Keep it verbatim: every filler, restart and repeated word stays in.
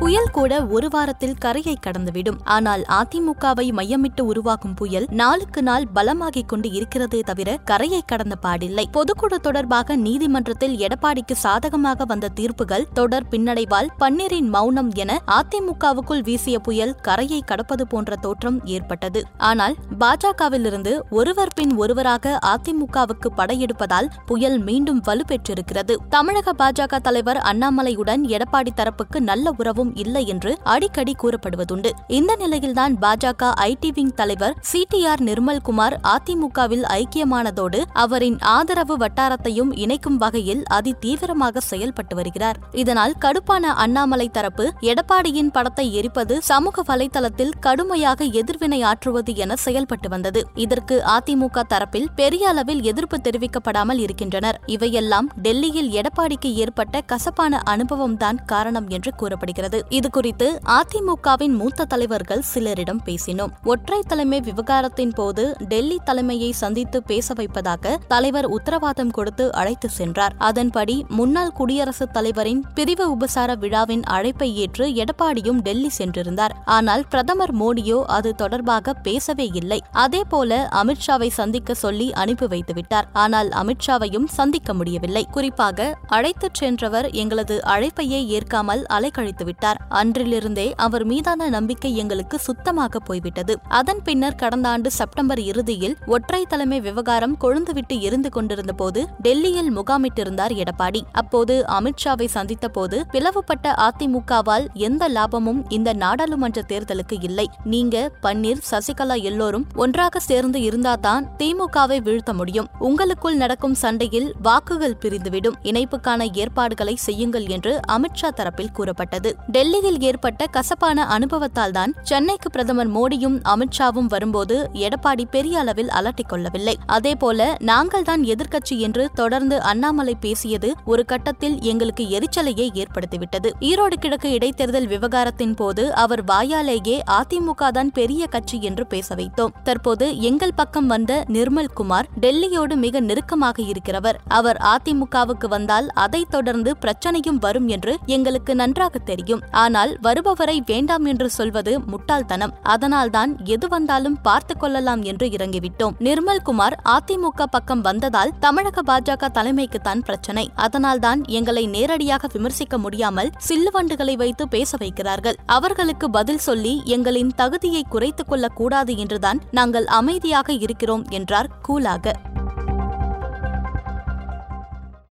புயல் கூட ஒரு வாரத்தில் கரையை கடந்துவிடும். ஆனால் அதிமுகவை மையமிட்டு உருவாக்கும் புயல் நாளுக்கு நாள் பலமாகிக் கொண்டு இருக்கிறதே தவிர கரையை கடந்த பாடில்லை. பொதுக்கூட தொடர்பாக நீதிமன்றத்தில் எடப்பாடிக்கு சாதகமாக வந்த தீர்ப்புகள் தொடர் பின்னடைவால் பன்னீரின் மௌனம் என அதிமுகவுக்குள் வீசிய புயல் கரையை கடப்பது போன்ற தோற்றம் ஏற்பட்டது. ஆனால் பாஜகவிலிருந்து ஒருவர் பின் ஒருவராக அதிமுகவுக்கு படையெடுப்பதால் புயல் மீண்டும் வலுப்பெற்றிருக்கிறது. தமிழக பாஜக தலைவர் அண்ணாமலையுடன் எடப்பாடி தரப்புக்கு நல்ல உறவும் இல்லை என்று அடிக்கடி கூறப்படுவதுண்டு. இந்த நிலையில்தான் பாஜக ஐடி விங் தலைவர் சி டி ஆர் நிர்மல்குமார் அதிமுகவில் ஐக்கியமானதோடு அவரின் ஆதரவு வட்டாரத்தையும் இணைக்கும் வகையில் அதி தீவிரமாக செயல்பட்டு வருகிறார். இதனால் கடுப்பான அண்ணாமலை தரப்பு எடப்பாடியின் படத்தை எரிப்பது, சமூக வலைதளத்தில் கடுமையாக எதிர்வினை ஆற்றுவது என செயல்பட்டு வந்தது. இதற்கு அதிமுக தரப்பில் பெரிய அளவில் எதிர்ப்பு தெரிவிக்கப்படாமல் இருக்கின்றனர். இவையெல்லாம் டெல்லியில் எடப்பாடிக்கு ஏற்பட்ட கசப்பான அனுபவம்தான் காரணம் என்று கூறப்படுகிறது. இது குறித்து அதிமுகவின் மூத்த தலைவர்கள் சிலரிடம் பேசினோம். ஒற்றை தலைமை விவகாரத்தின் போது டெல்லி தலைமையை சந்தித்து பேச வைப்பதாக தலைவர் உத்தரவாதம் கொடுத்து அழைத்து சென்றார். அதன்படி முன்னாள் குடியரசுத் தலைவரின் பிரிவு உபசார விழாவின் அழைப்பை ஏற்று எடப்பாடியும் டெல்லி சென்றிருந்தார். ஆனால் பிரதமர் மோடியோ அது தொடர்பாக பேசவே இல்லை. அதேபோல அமித்ஷாவை சந்திக்க சொல்லி அனுப்பி வைத்துவிட்டார். ஆனால் அமித்ஷாவையும் சந்திக்க முடியவில்லை. குறிப்பாக அழைத்துச் சென்றவர் எங்களது அழைப்பையே ஏற்காமல் அலைக்கழித்துவிட்டார். அன்றிலிருந்தே அவர் மீதான நம்பிக்கை எங்களுக்கு சுத்தமாக போய்விட்டது. அதன் பின்னர் கடந்த ஆண்டு செப்டம்பர் இறுதியில் ஒற்றை தலைமை விவகாரம் கொழுந்துவிட்டு இருந்து கொண்டிருந்த போது டெல்லியில் முகாமிட்டிருந்தார் எடப்பாடி. அப்போது அமித்ஷாவை சந்தித்த போது பிளவுபட்ட அதிமுகவால் எந்த லாபமும் இந்த நாடாளுமன்ற தேர்தலுக்கு இல்லை. நீங்க, பன்னீர், சசிகலா எல்லோரும் ஒன்றாக சேர்ந்து இருந்தால்தான் திமுகவை வீழ்த்த முடியும். உங்களுக்குள் நடக்கும் சண்டையில் வாக்குகள் பிரிந்துவிடும். இணைப்புக்கான ஏற்பாடுகளை செய்யுங்கள் என்று அமித்ஷா தரப்பில் கூறப்பட்டது. டெல்லியில் ஏற்பட்ட கசப்பான அனுபவத்தால் தான் சென்னைக்கு பிரதமர் மோடியும் அமித்ஷாவும் வரும்போது எடப்பாடி பெரிய அளவில் அலட்டிக் கொள்ளவில்லை. அதேபோல நாங்கள்தான் எதிர்க்கட்சி என்று தொடர்ந்து அண்ணாமலை பேசியது ஒரு கட்டத்தில் எங்களுக்கு எரிச்சலையே ஏற்படுத்திவிட்டது. ஈரோடு கிழக்கு இடைத்தேர்தல் விவகாரத்தின் போது அவர் வாயாலேயே அதிமுக தான் பெரிய கட்சி என்று பேச வைத்தோம். தற்போது எங்கள் பக்கம் வந்த நிர்மல்குமார் டெல்லியோடு மிக நெருக்கமாக இருக்கிறவர். அவர் அதிமுகவுக்கு வந்தால் அதை தொடர்ந்து பிரச்சனையும் வரும் என்று எங்களுக்கு நன்றாக தெரியும். ஆனால் வருபவரை வேண்டாம் என்று சொல்வது முட்டாள்தனம். அதனால்தான் எது வந்தாலும் பார்த்துக் கொள்ளலாம் என்று இறங்கிவிட்டோம். நிர்மல்குமார் அதிமுக பக்கம் வந்ததால் தமிழக பாஜக தலைமைக்குத்தான் பிரச்சனை. அதனால்தான் எங்களை நேரடியாக விமர்சிக்க முடியாமல் சில்லுவண்டுகளை வைத்து பேச வைக்கிறார்கள். அவர்களுக்கு பதில் சொல்லி எங்களின் தகுதியை குறைத்துக் கொள்ளக்கூடாது என்றுதான் நாங்கள் அமைதியாக இருக்கிறோம் என்றார் கூலாக.